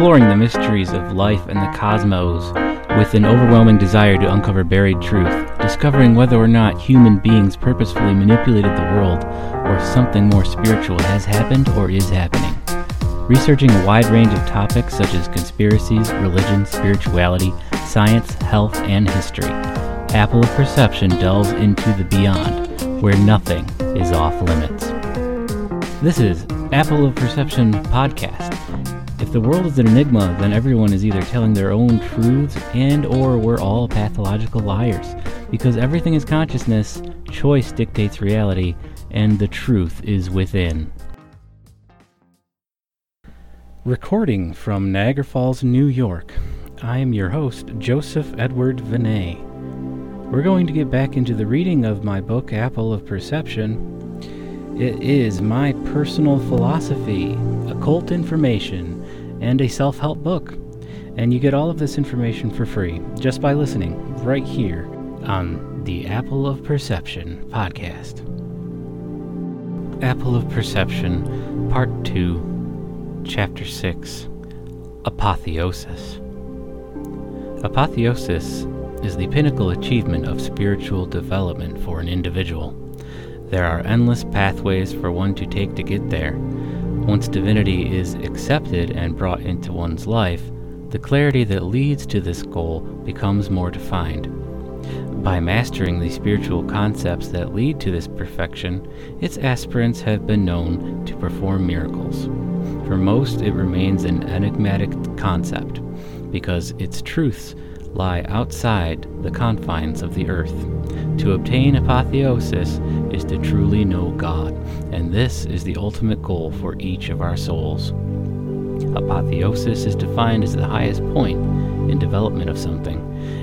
exploring the mysteries of life and the cosmos with an overwhelming desire to uncover buried truth, discovering whether or not human beings purposefully manipulated the world or something more spiritual has happened or is happening. Researching a wide range of topics such as conspiracies, religion, spirituality, science, health, and history. Apple of Perception delves into the beyond, where nothing is off limits. This is Apple of Perception podcast. If the world is an enigma, then everyone is either telling their own truths and or we're all pathological liars. Because everything is consciousness, choice dictates reality, and the truth is within. Recording from Niagara Falls, New York, I am your host, Joseph Edward Vinay. We're going to get back into the reading of my book, Apple of Perception. It is my personal philosophy, occult information, and a self-help book. And you get all of this information for free, just by listening, right here on the Apple of Perception podcast. Apple of Perception, Part 2. Chapter 6, Apotheosis. Apotheosis is the pinnacle achievement of spiritual development for an individual. There are endless pathways for one to take to get there. Once divinity is accepted and brought into one's life, the clarity that leads to this goal becomes more defined. By mastering the spiritual concepts that lead to this perfection, its aspirants have been known to perform miracles. For most, it remains an enigmatic concept, because its truths lie outside the confines of the earth. To obtain apotheosis is to truly know God, and this is the ultimate goal for each of our souls. Apotheosis is defined as the highest point in development of something.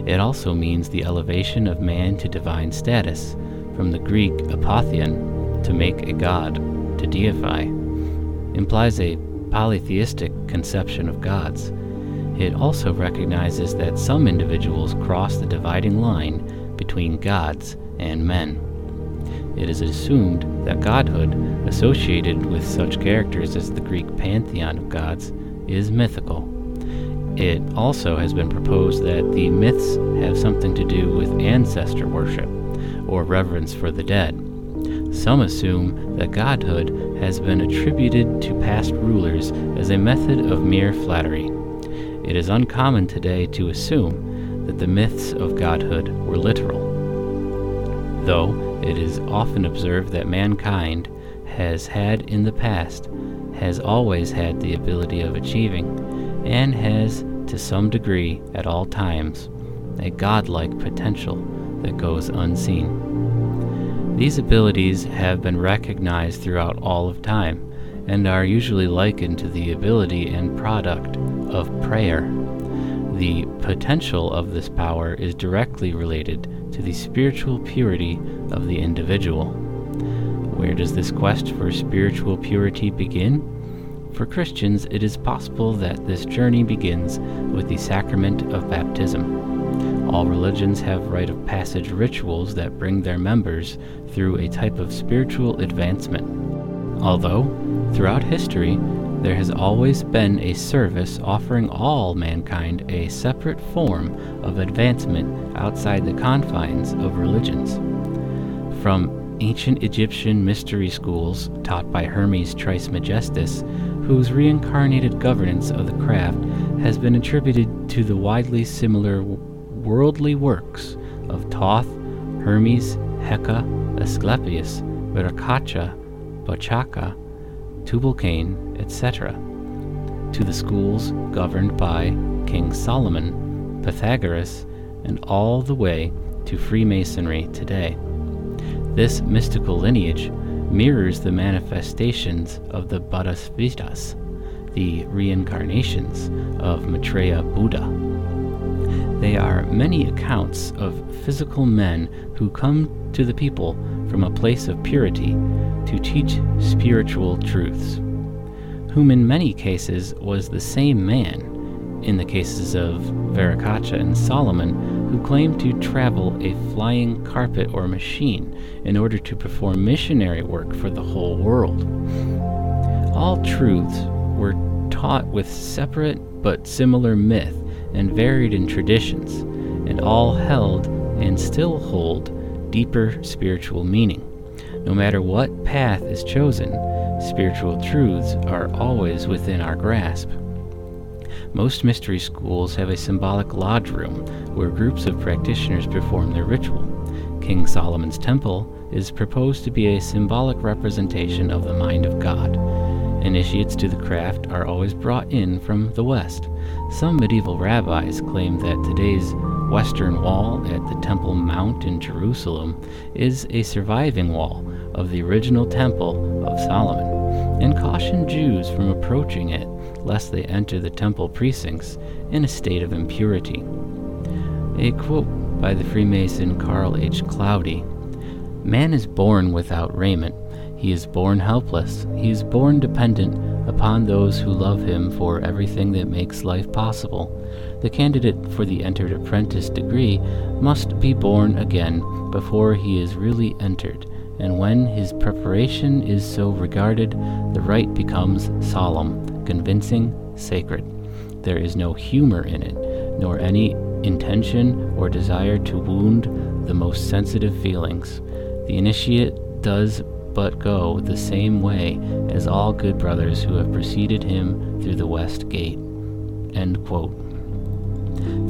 It also means the elevation of man to divine status, from the Greek apotheon, to make a god, to deify. Implies a polytheistic conception of gods. It also recognizes that some individuals cross the dividing line between gods and men. It is assumed that godhood, associated with such characters as the Greek pantheon of gods, is mythical. It also has been proposed that the myths have something to do with ancestor worship, or reverence for the dead. Some assume that godhood has been attributed to past rulers as a method of mere flattery. It is uncommon today to assume that the myths of godhood were literal, though it is often observed that mankind has always had the ability of achieving, and has, to some degree at all times, a godlike potential that goes unseen. These abilities have been recognized throughout all of time, and are usually likened to the ability and product of prayer. The potential of this power is directly related to the spiritual purity of the individual. Where does this quest for spiritual purity begin? For Christians, it is possible that this journey begins with the sacrament of baptism. All religions have rite of passage rituals that bring their members through a type of spiritual advancement. Although, throughout history, there has always been a service offering all mankind a separate form of advancement outside the confines of religions. From ancient Egyptian mystery schools taught by Hermes Trismegistus, whose reincarnated governance of the craft has been attributed to the widely similar worldly works of Thoth, Hermes, Heka, Asclepius, Veracacha, Bochaca, Tubal Cain, etc., to the schools governed by King Solomon, Pythagoras, and all the way to Freemasonry today. This mystical lineage mirrors the manifestations of the Bodhisattvas, the reincarnations of Maitreya Buddha. They are many accounts of physical men who come to the people from a place of purity to teach spiritual truths, whom in many cases was the same man, in the cases of Veracacha and Solomon, who claimed to travel a flying carpet or machine in order to perform missionary work for the whole world. All truths were taught with separate but similar myth and varied in traditions, and all held and still hold deeper spiritual meaning. No matter what path is chosen, spiritual truths are always within our grasp. Most mystery schools have a symbolic lodge room where groups of practitioners perform their ritual. King Solomon's temple is proposed to be a symbolic representation of the mind of God. Initiates to the craft are always brought in from the West. Some medieval rabbis claim that today's western wall at the Temple Mount in Jerusalem is a surviving wall of the original Temple of Solomon, and caution Jews from approaching it lest they enter the temple precincts in a state of impurity. A quote by the Freemason Carl H. Cloudy: "Man is born without raiment. He is born helpless. He is born dependent upon those who love him for everything that makes life possible. The candidate for the entered apprentice degree must be born again before he is really entered, and when his preparation is so regarded, the rite becomes solemn, convincing, sacred. There is no humor in it, nor any intention or desire to wound the most sensitive feelings. The initiate does but go the same way as all good brothers who have preceded him through the West Gate." End quote.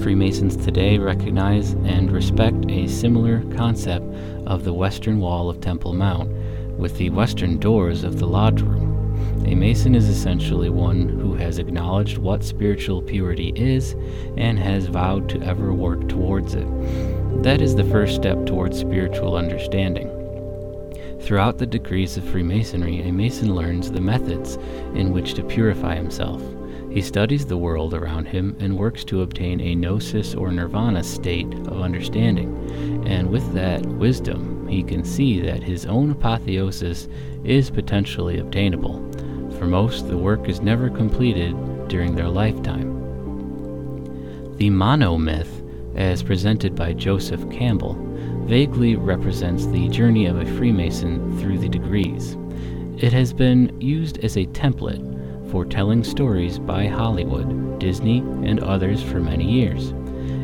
Freemasons today recognize and respect a similar concept of the western wall of Temple Mount with the western doors of the lodge room. A Mason is essentially one who has acknowledged what spiritual purity is and has vowed to ever work towards it. That is the first step towards spiritual understanding. Throughout the degrees of Freemasonry, a Mason learns the methods in which to purify himself. He studies the world around him and works to obtain a gnosis or nirvana state of understanding, and with that wisdom he can see that his own apotheosis is potentially obtainable. For most, the work is never completed during their lifetime. The Monomyth, as presented by Joseph Campbell, vaguely represents the journey of a Freemason through the degrees. It has been used as a template for telling stories by Hollywood, Disney, and others for many years.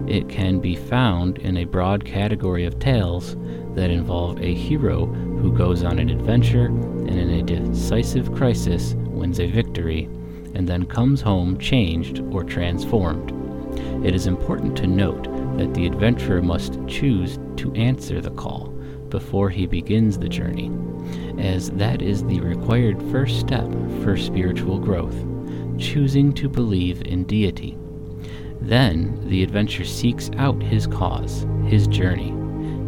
It can be found in a broad category of tales that involve a hero who goes on an adventure and in a decisive crisis wins a victory, and then comes home changed or transformed. It is important to note that the adventurer must choose to answer the call before he begins the journey, as that is the required first step for spiritual growth, choosing to believe in deity. Then the adventurer seeks out his cause, his journey.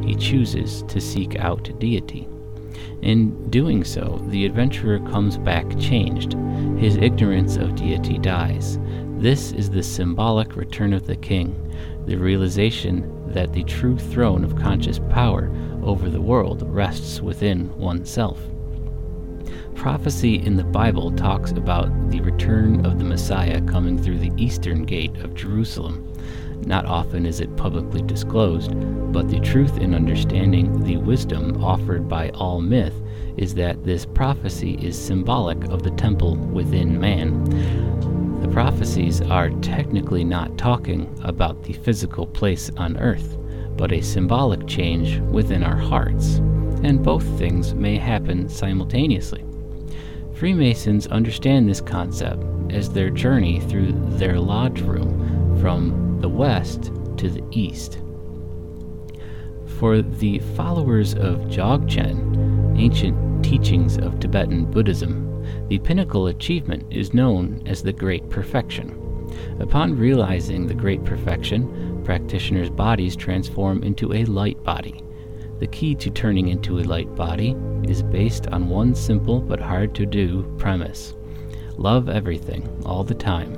He chooses to seek out deity. In doing so, the adventurer comes back changed. His ignorance of deity dies. This is the symbolic return of the king, the realization that the true throne of conscious power over the world rests within oneself. Prophecy in the Bible talks about the return of the Messiah coming through the eastern gate of Jerusalem. Not often is it publicly disclosed, but the truth in understanding the wisdom offered by all myth is that this prophecy is symbolic of the temple within man. The prophecies are technically not talking about the physical place on earth, but a symbolic change within our hearts, and both things may happen simultaneously. Freemasons understand this concept as their journey through their lodge room from the west to the east. For the followers of Dzogchen, ancient teachings of Tibetan Buddhism, the pinnacle achievement is known as the Great Perfection. Upon realizing the Great Perfection, practitioners' bodies transform into a light body. The key to turning into a light body is based on one simple but hard-to-do premise: love everything, all the time.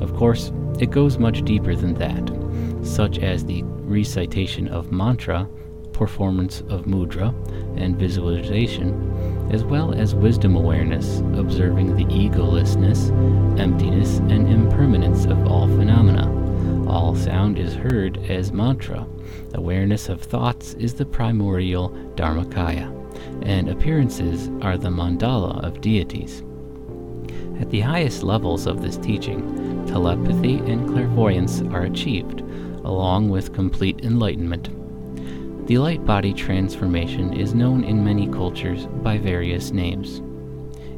Of course, it goes much deeper than that, such as the recitation of mantra, performance of mudra, and visualization, as well as wisdom awareness, observing the egolessness, emptiness, and impermanence of all phenomena. All sound is heard as mantra. Awareness of thoughts is the primordial dharmakaya, and appearances are the mandala of deities. At the highest levels of this teaching, telepathy and clairvoyance are achieved, along with complete enlightenment. The light body transformation is known in many cultures by various names.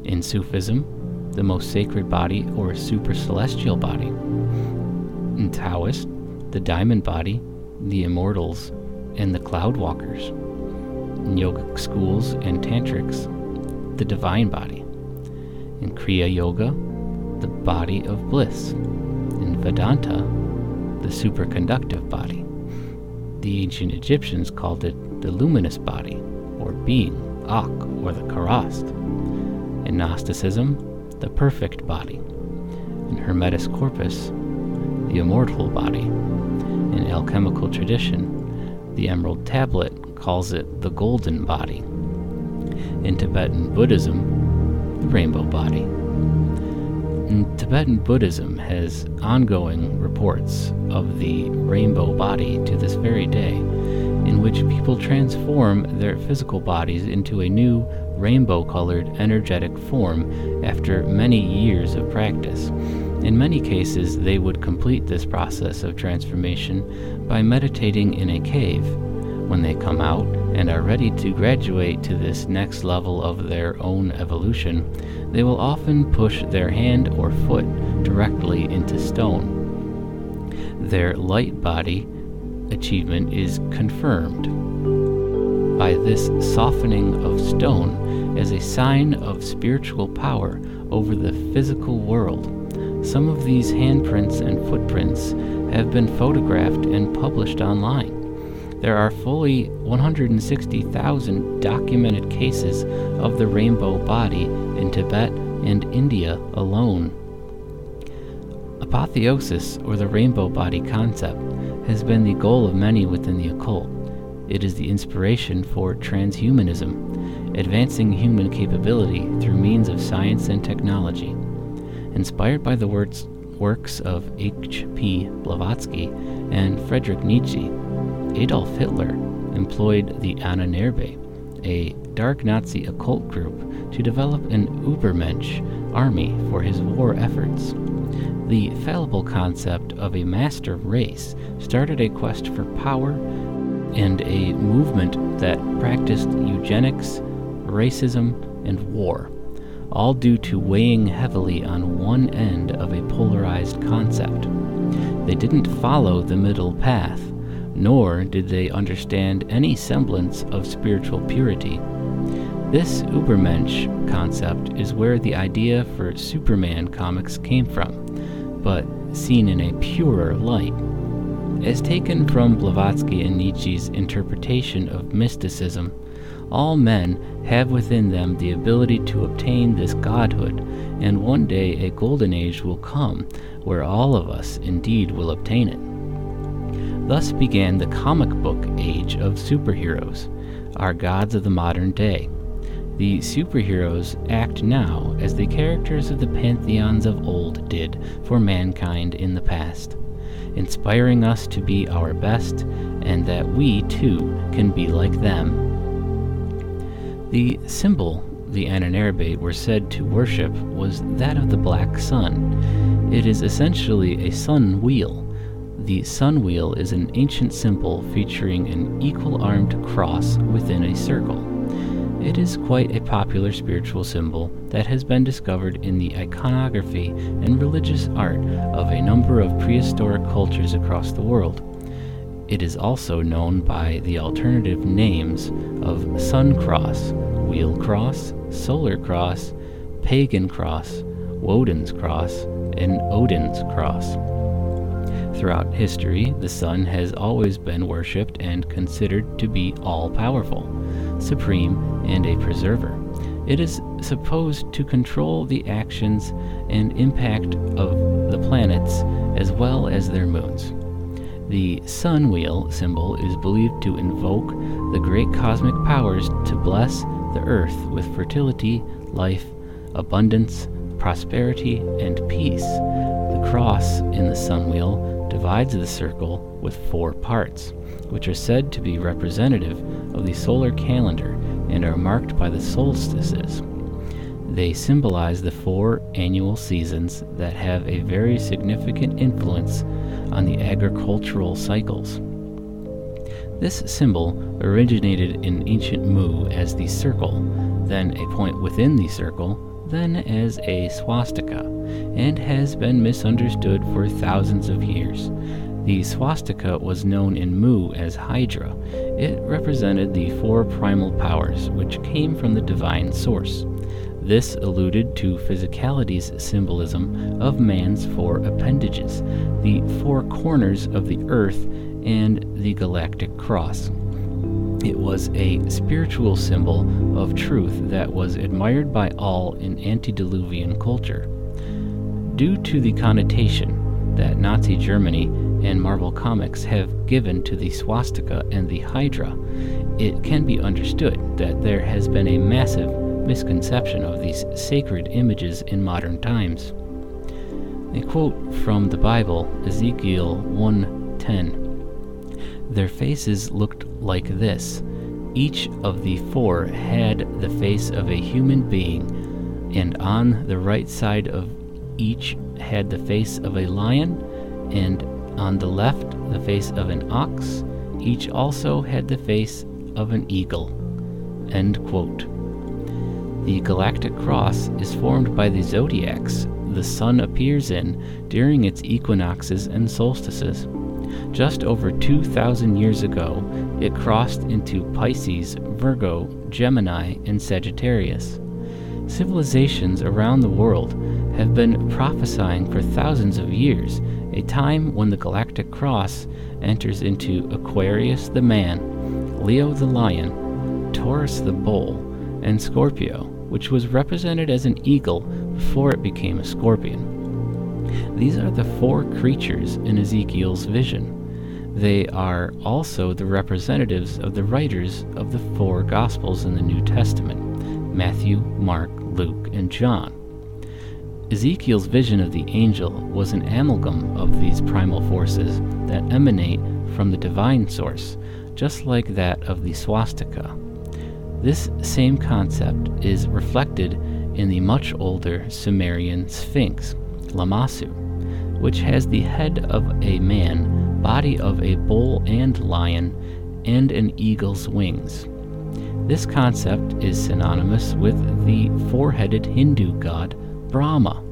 In Sufism, the most sacred body or supercelestial body. In Taoist, the diamond body, the immortals, and the cloud walkers. In yogic schools and tantrics, the divine body. In Kriya Yoga, the body of bliss. In Vedanta, the superconductive body. The ancient Egyptians called it the luminous body, or being, Ak, or the Karast. In Gnosticism, the perfect body. In Hermetis Corpus, the immortal body. In alchemical tradition, the Emerald Tablet calls it the golden body. In Tibetan Buddhism, the rainbow body. In Tibetan Buddhism has ongoing reports of the rainbow body to this very day, in which people transform their physical bodies into a new rainbow-colored energetic form after many years of practice. In many cases, they would complete this process of transformation by meditating in a cave. When they come out and are ready to graduate to this next level of their own evolution, they will often push their hand or foot directly into stone. Their light body achievement is confirmed by this softening of stone as a sign of spiritual power over the physical world. Some of these handprints and footprints have been photographed and published online. There are fully 160,000 documented cases of the rainbow body in Tibet and India alone. Apotheosis, or the rainbow body concept, has been the goal of many within the occult. It is the inspiration for transhumanism, advancing human capability through means of science and technology. Inspired by the works of H.P. Blavatsky and Friedrich Nietzsche, Adolf Hitler employed the Ahnenerbe, a dark Nazi occult group, to develop an Übermensch army for his war efforts. The fallible concept of a master race started a quest for power and a movement that practiced eugenics, racism, and war, all due to weighing heavily on one end of a polarized concept. They didn't follow the middle path, nor did they understand any semblance of spiritual purity. This Übermensch concept is where the idea for Superman comics came from, but seen in a purer light. As taken from Blavatsky and Nietzsche's interpretation of mysticism, all men have within them the ability to obtain this godhood, and one day a golden age will come where all of us indeed will obtain it. Thus began the comic book age of superheroes, our gods of the modern day. The superheroes act now as the characters of the pantheons of old did for mankind in the past, inspiring us to be our best and that we too can be like them. The symbol the Ahnenerbe were said to worship was that of the black sun. It is essentially a sun wheel. The sun wheel is an ancient symbol featuring an equal-armed cross within a circle. It is quite a popular spiritual symbol that has been discovered in the iconography and religious art of a number of prehistoric cultures across the world. It is also known by the alternative names of Sun Cross, Wheel Cross, Solar Cross, Pagan Cross, Woden's Cross, and Odin's Cross. Throughout history, the sun has always been worshipped and considered to be all-powerful, supreme, and a preserver. It is supposed to control the actions and impact of the planets as well as their moons. The sun wheel symbol is believed to invoke the great cosmic powers to bless the earth with fertility, life, abundance, prosperity, and peace. The cross in the sun wheel divides the circle with four parts, which are said to be representative of the solar calendar and are marked by the solstices. They symbolize the four annual seasons that have a very significant influence on the agricultural cycles. This symbol originated in ancient Mu as the circle, then a point within the circle, then as a swastika, and has been misunderstood for thousands of years. The swastika was known in Mu as Hydra. It represented the four primal powers, which came from the divine source. This alluded to physicality's symbolism of man's four appendages, the four corners of the earth, and the galactic cross. It was a spiritual symbol of truth that was admired by all in antediluvian culture. Due to the connotation that Nazi Germany and Marvel Comics have given to the swastika and the Hydra, it can be understood that there has been a massive misconception of these sacred images in modern times. A quote from the Bible, Ezekiel 1:10. Their faces looked like this. Each of the four had the face of a human being, and on the right side of each had the face of a lion, and on the left, the face of an ox. Each also had the face of an eagle." End quote. The galactic cross is formed by the zodiacs the sun appears in during its equinoxes and solstices. Just over 2,000 years ago, it crossed into Pisces, Virgo, Gemini, and Sagittarius. Civilizations around the world have been prophesying for thousands of years a time when the galactic cross enters into Aquarius the man, Leo the lion, Taurus the bull, and Scorpio, which was represented as an eagle before it became a scorpion. These are the four creatures in Ezekiel's vision. They are also the representatives of the writers of the four Gospels in the New Testament, Matthew, Mark, Luke, and John. Ezekiel's vision of the angel was an amalgam of these primal forces that emanate from the divine source, just like that of the swastika. This same concept is reflected in the much older Sumerian Sphinx, Lamassu, which has the head of a man, body of a bull and lion, and an eagle's wings. This concept is synonymous with the four-headed Hindu god Brahma.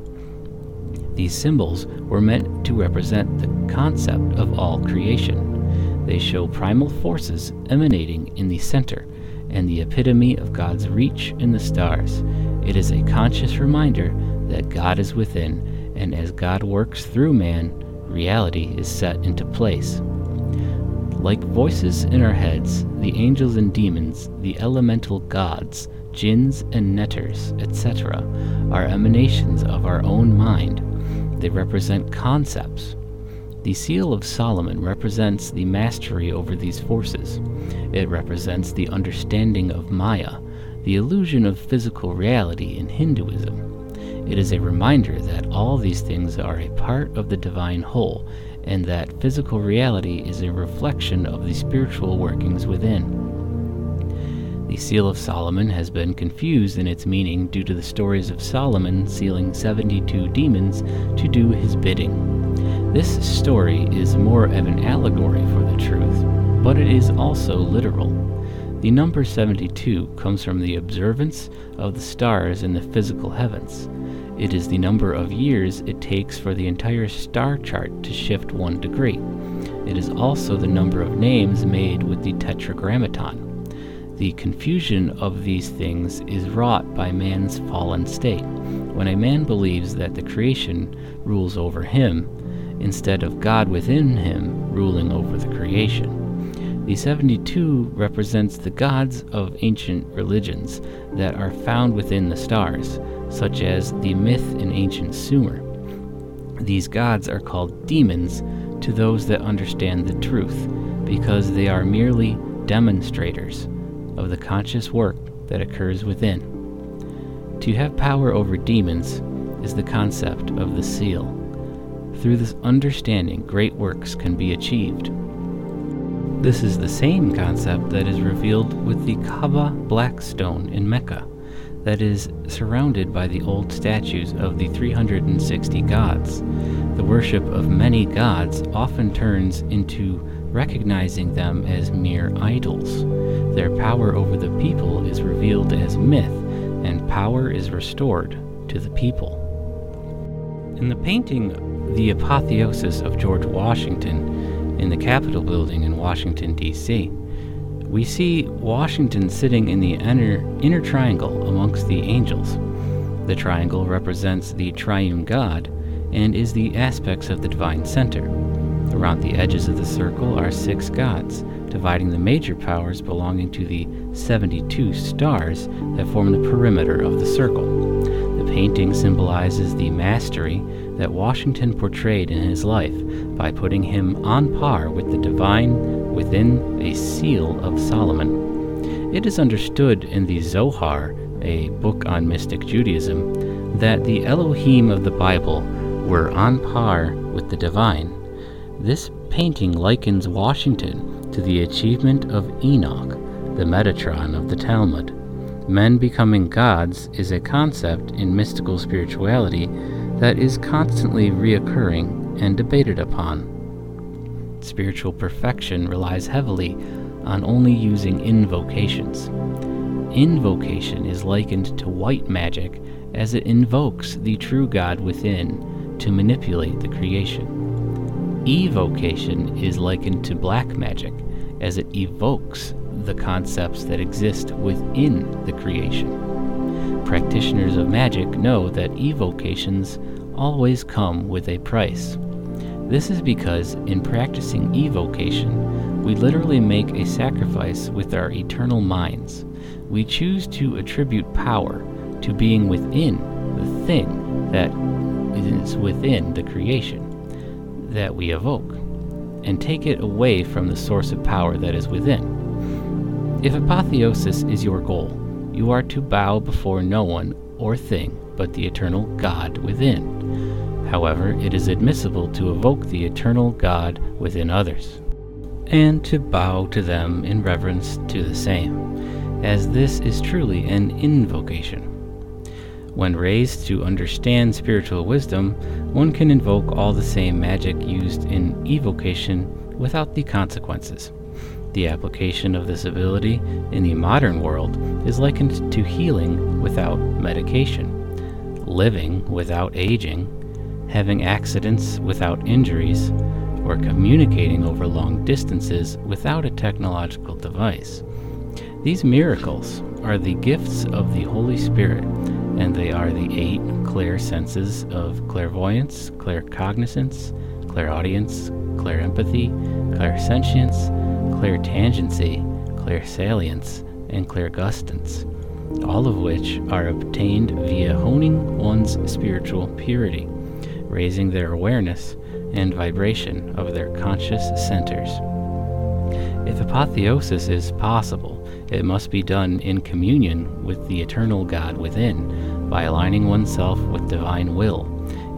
These symbols were meant to represent the concept of all creation. They show primal forces emanating in the center and the epitome of God's reach in the stars. It is a conscious reminder that God is within, and as God works through man, reality is set into place. Like voices in our heads, the angels and demons, the elemental gods, jinns and netters, etc., are emanations of our own mind. They represent concepts. The Seal of Solomon represents the mastery over these forces. It represents the understanding of Maya, the illusion of physical reality in Hinduism. It is a reminder that all these things are a part of the divine whole, and that physical reality is a reflection of the spiritual workings within. The Seal of Solomon has been confused in its meaning due to the stories of Solomon sealing 72 demons to do his bidding. This story is more of an allegory for the truth, but it is also literal. The number 72 comes from the observance of the stars in the physical heavens. It is the number of years it takes for the entire star chart to shift 1 degree. It is also the number of names made with the tetragrammaton. The confusion of these things is wrought by man's fallen state, when a man believes that the creation rules over him, instead of God within him ruling over the creation. The 72 represents the gods of ancient religions that are found within the stars, such as the myth in ancient Sumer. These gods are called demons to those that understand the truth, because they are merely demonstrators of the conscious work that occurs within. To have power over demons is the concept of the seal. Through this understanding, great works can be achieved. This is the same concept that is revealed with the Kaaba black stone in Mecca. that is surrounded by the old statues of the 360 gods. The worship of many gods often turns into recognizing them as mere idols. Their power over the people is revealed as myth, and power is restored to the people. In the painting The Apotheosis of George Washington in the Capitol building in Washington, D.C., we see Washington sitting in the inner triangle amongst the angels. The triangle represents the triune God and is the aspects of the divine center. Around the edges of the circle are six gods, dividing the major powers belonging to the 72 stars that form the perimeter of the circle. The painting symbolizes the mastery that Washington portrayed in his life by putting him on par with the divine within a Seal of Solomon. It is understood in the Zohar, a book on mystic Judaism, that the Elohim of the Bible were on par with the divine. This painting likens Washington to the achievement of Enoch, the Metatron of the Talmud. Men becoming gods is a concept in mystical spirituality that is constantly reoccurring and debated upon. Spiritual perfection relies heavily on only using invocations. Invocation is likened to white magic as it invokes the true God within to manipulate the creation. Evocation is likened to black magic as it evokes the concepts that exist within the creation. Practitioners of magic know that evocations always come with a price. This is because in practicing evocation, we literally make a sacrifice with our eternal minds. We choose to attribute power to being within the thing that is within the creation that we evoke, and take it away from the source of power that is within. If apotheosis is your goal, you are to bow before no one or thing but the eternal God within. However, it is admissible to evoke the eternal God within others, and to bow to them in reverence to the same, as this is truly an invocation. When raised to understand spiritual wisdom, one can invoke all the same magic used in evocation without the consequences. The application of this ability in the modern world is likened to healing without medication, living without aging, having accidents without injuries, or communicating over long distances without a technological device. These miracles are the gifts of the Holy Spirit, and they are the 8 clear senses of clairvoyance, claircognizance, clairaudience, clairempathy, clairsentience, clairtangency, clairsalience, and clairgustance, all of which are obtained via honing one's spiritual purity, raising their awareness and vibration of their conscious centers. If apotheosis is possible, it must be done in communion with the eternal God within, by aligning oneself with divine will.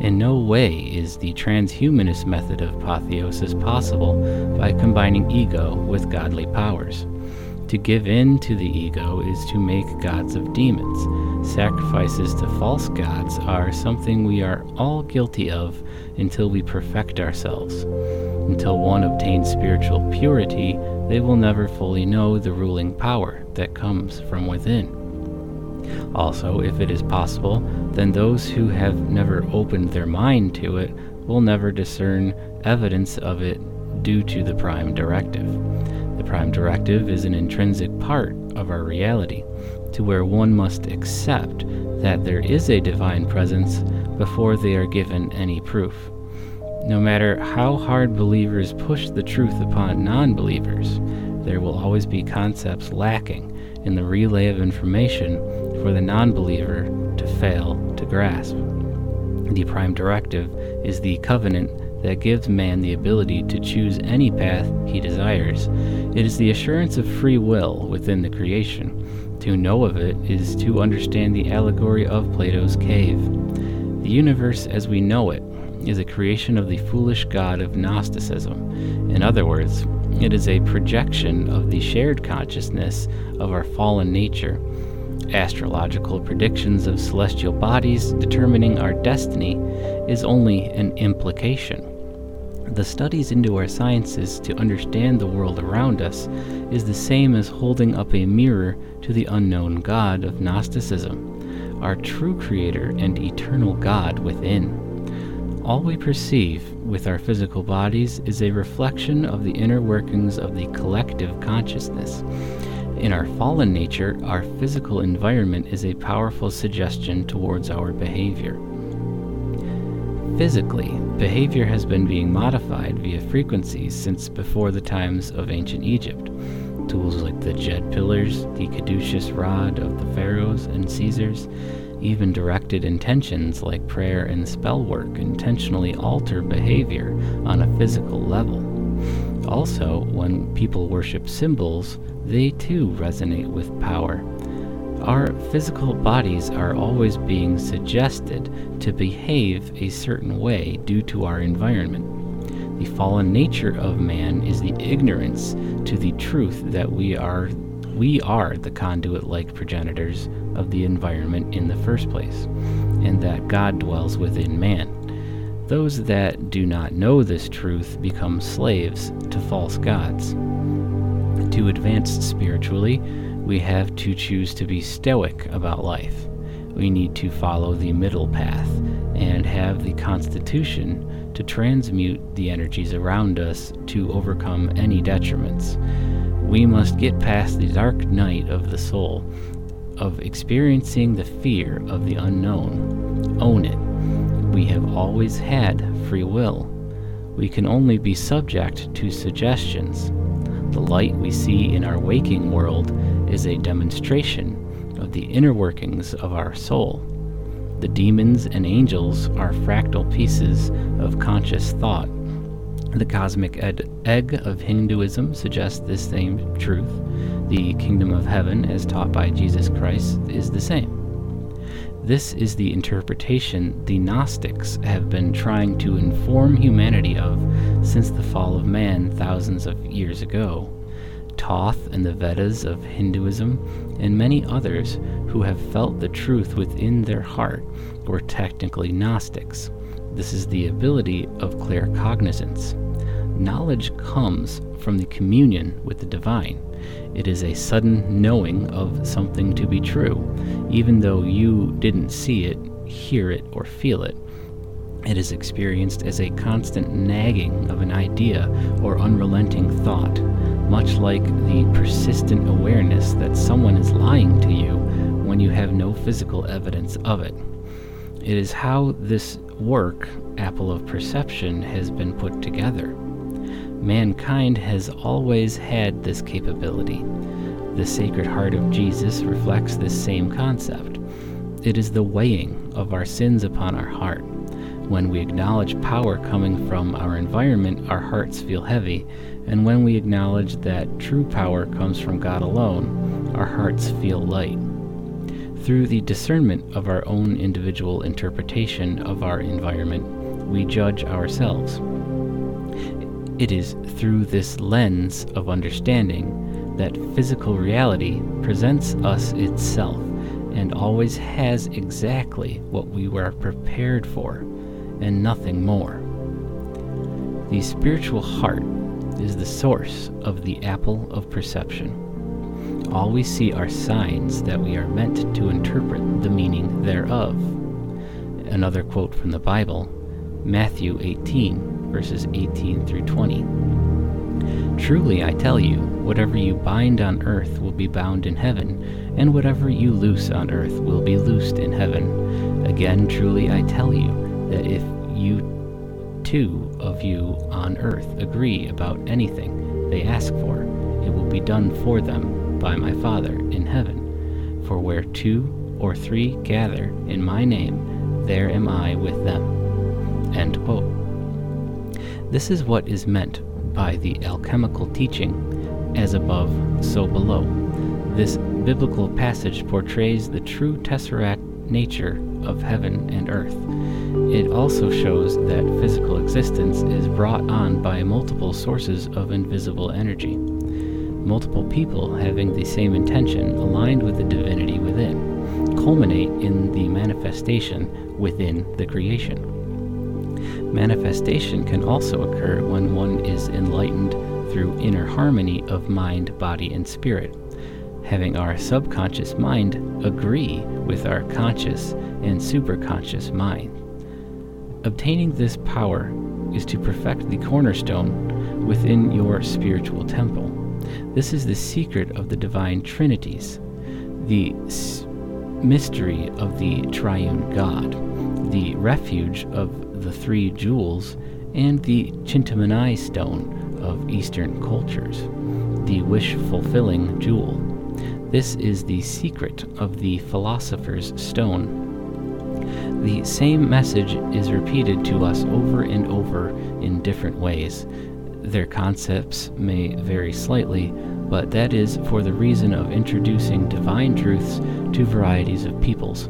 In no way is the transhumanist method of apotheosis possible by combining ego with godly powers. To give in to the ego is to make gods of demons. Sacrifices to false gods are something we are all guilty of until we perfect ourselves. Until one obtains spiritual purity, they will never fully know the ruling power that comes from within. Also, if it is possible, then those who have never opened their mind to it will never discern evidence of it due to the Prime Directive. The Prime Directive is an intrinsic part of our reality, to where one must accept that there is a divine presence before they are given any proof. No matter how hard believers push the truth upon non-believers, there will always be concepts lacking in the relay of information for the non-believer to fail to grasp. The Prime Directive is the covenant that gives man the ability to choose any path he desires. It is the assurance of free will within the creation. To know of it is to understand the allegory of Plato's cave. The universe as we know it is a creation of the foolish god of Gnosticism. In other words, it is a projection of the shared consciousness of our fallen nature. Astrological predictions of celestial bodies determining our destiny is only an implication. The studies into our sciences to understand the world around us is the same as holding up a mirror to the unknown God of Gnosticism, our true creator and eternal God within. All we perceive with our physical bodies is a reflection of the inner workings of the collective consciousness. In our fallen nature, our physical environment is a powerful suggestion towards our behavior. Physically, behavior has been being modified via frequencies since before the times of ancient Egypt. Tools like the jet pillars, the caduceus rod of the pharaohs and Caesars, even directed intentions like prayer and spell work intentionally alter behavior on a physical level. Also, when people worship symbols, they too resonate with power. Our physical bodies are always being suggested to behave a certain way due to our environment. The fallen nature of man is the ignorance to the truth that we are the conduit-like progenitors of the environment in the first place, and that God dwells within man. Those that do not know this truth become slaves to false gods. To advance spiritually, we have to choose to be stoic about life. We need to follow the middle path and have the constitution to transmute the energies around us to overcome any detriments. We must get past the dark night of the soul, of experiencing the fear of the unknown. Own it. We have always had free will. We can only be subject to suggestions. The light we see in our waking world is a demonstration of the inner workings of our soul. The demons and angels are fractal pieces of conscious thought. The cosmic egg of Hinduism suggests this same truth. The kingdom of heaven, as taught by Jesus Christ, is the same. This is the interpretation the Gnostics have been trying to inform humanity of since the fall of man thousands of years ago. Thoth and the Vedas of Hinduism, and many others who have felt the truth within their heart, were technically Gnostics. This is the ability of claircognizance. Knowledge comes from the communion with the divine. It is a sudden knowing of something to be true, even though you didn't see it, hear it, or feel it. It is experienced as a constant nagging of an idea or unrelenting thought, much like the persistent awareness that someone is lying to you when you have no physical evidence of it. It is how this work, Apple of Perception, has been put together. Mankind has always had this capability. The Sacred Heart of Jesus reflects this same concept. It is the weighing of our sins upon our heart. When we acknowledge power coming from our environment, our hearts feel heavy, and when we acknowledge that true power comes from God alone, our hearts feel light. Through the discernment of our own individual interpretation of our environment, we judge ourselves. It is through this lens of understanding that physical reality presents us itself and always has exactly what we were prepared for, and nothing more. The spiritual heart is the source of the Apple of Perception. All we see are signs that we are meant to interpret the meaning thereof. Another quote from the Bible, Matthew 18, verses 18 through 20. Truly I tell you, whatever you bind on earth will be bound in heaven, and whatever you loose on earth will be loosed in heaven. Again, truly I tell you, that if two of you on earth agree about anything they ask for, it will be done for them by my Father in heaven. For where two or three gather in my name, there am I with them. End quote. This is what is meant by the alchemical teaching, as above, so below. This biblical passage portrays the true tesseract nature of heaven and earth. It also shows that physical existence is brought on by multiple sources of invisible energy. multiple people having the same intention aligned with the divinity within, culminate in the manifestation within the creation. Manifestation can also occur when one is enlightened through inner harmony of mind, body, and spirit, having our subconscious mind agree with our conscious and superconscious mind. Obtaining this power is to perfect the cornerstone within your spiritual temple. This is the secret of the divine trinities, the mystery of the triune God, the refuge of the three jewels, and the Chintamani stone of Eastern cultures, the wish-fulfilling jewel. This is the secret of the philosopher's stone. The same message is repeated to us over and over in different ways. Their concepts may vary slightly, but that is for the reason of introducing divine truths to varieties of peoples.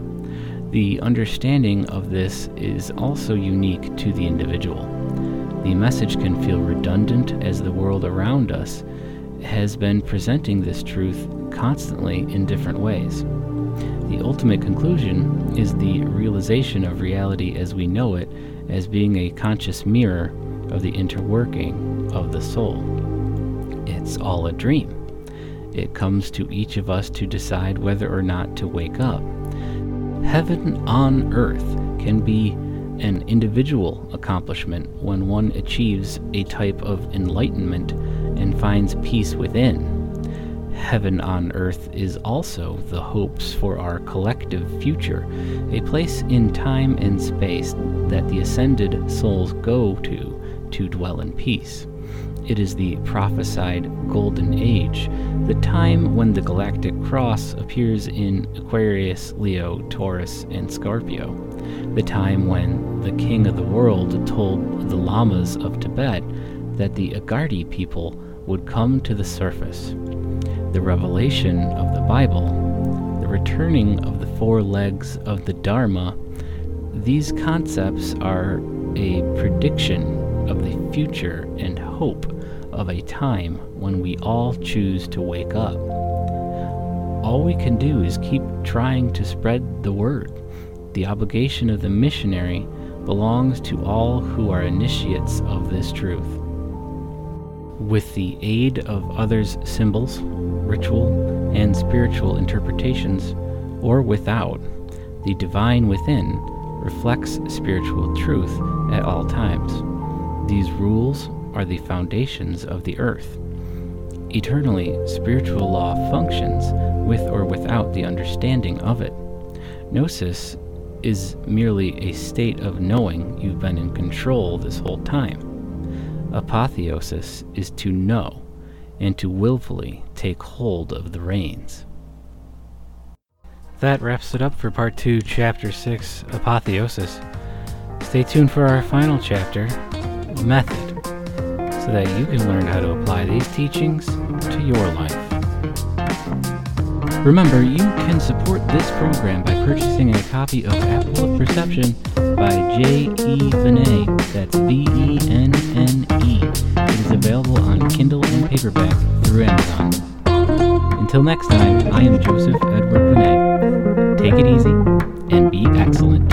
The understanding of this is also unique to the individual. The message can feel redundant as the world around us has been presenting this truth constantly in different ways. The ultimate conclusion is the realization of reality as we know it as being a conscious mirror of the interworking of the soul. It's all a dream. It comes to each of us to decide whether or not to wake up. Heaven on earth can be an individual accomplishment when one achieves a type of enlightenment and finds peace within. Heaven on earth is also the hopes for our collective future, a place in time and space that the ascended souls go to dwell in peace. It is the prophesied golden age, the time when the galactic cross appears in Aquarius, Leo, Taurus, and Scorpio, the time when the king of the world told the lamas of Tibet that the Aggarti people would come to the surface. The revelation of the Bible, the returning of the four legs of the Dharma, these concepts are a prediction of the future and hope of a time when we all choose to wake up. All we can do is keep trying to spread the word. The obligation of the missionary belongs to all who are initiates of this truth. With the aid of others' symbols, ritual, and spiritual interpretations, or without, the divine within reflects spiritual truth at all times. These rules are the foundations of the earth. Eternally, spiritual law functions with or without the understanding of it. Gnosis is merely a state of knowing you've been in control this whole time. Apotheosis is to know and to willfully take hold of the reins. That wraps it up for Part 2, Chapter 6, Apotheosis. Stay tuned for our final chapter, Method, so that you can learn how to apply these teachings to your life. Remember, you can support this program by purchasing a copy of Apple of Perception by J.E. Vinay, that's V-E-N-N-E. It is available on Kindle and paperback through Amazon. Until next time, I am Joseph Edward Vinay. Take it easy and be excellent.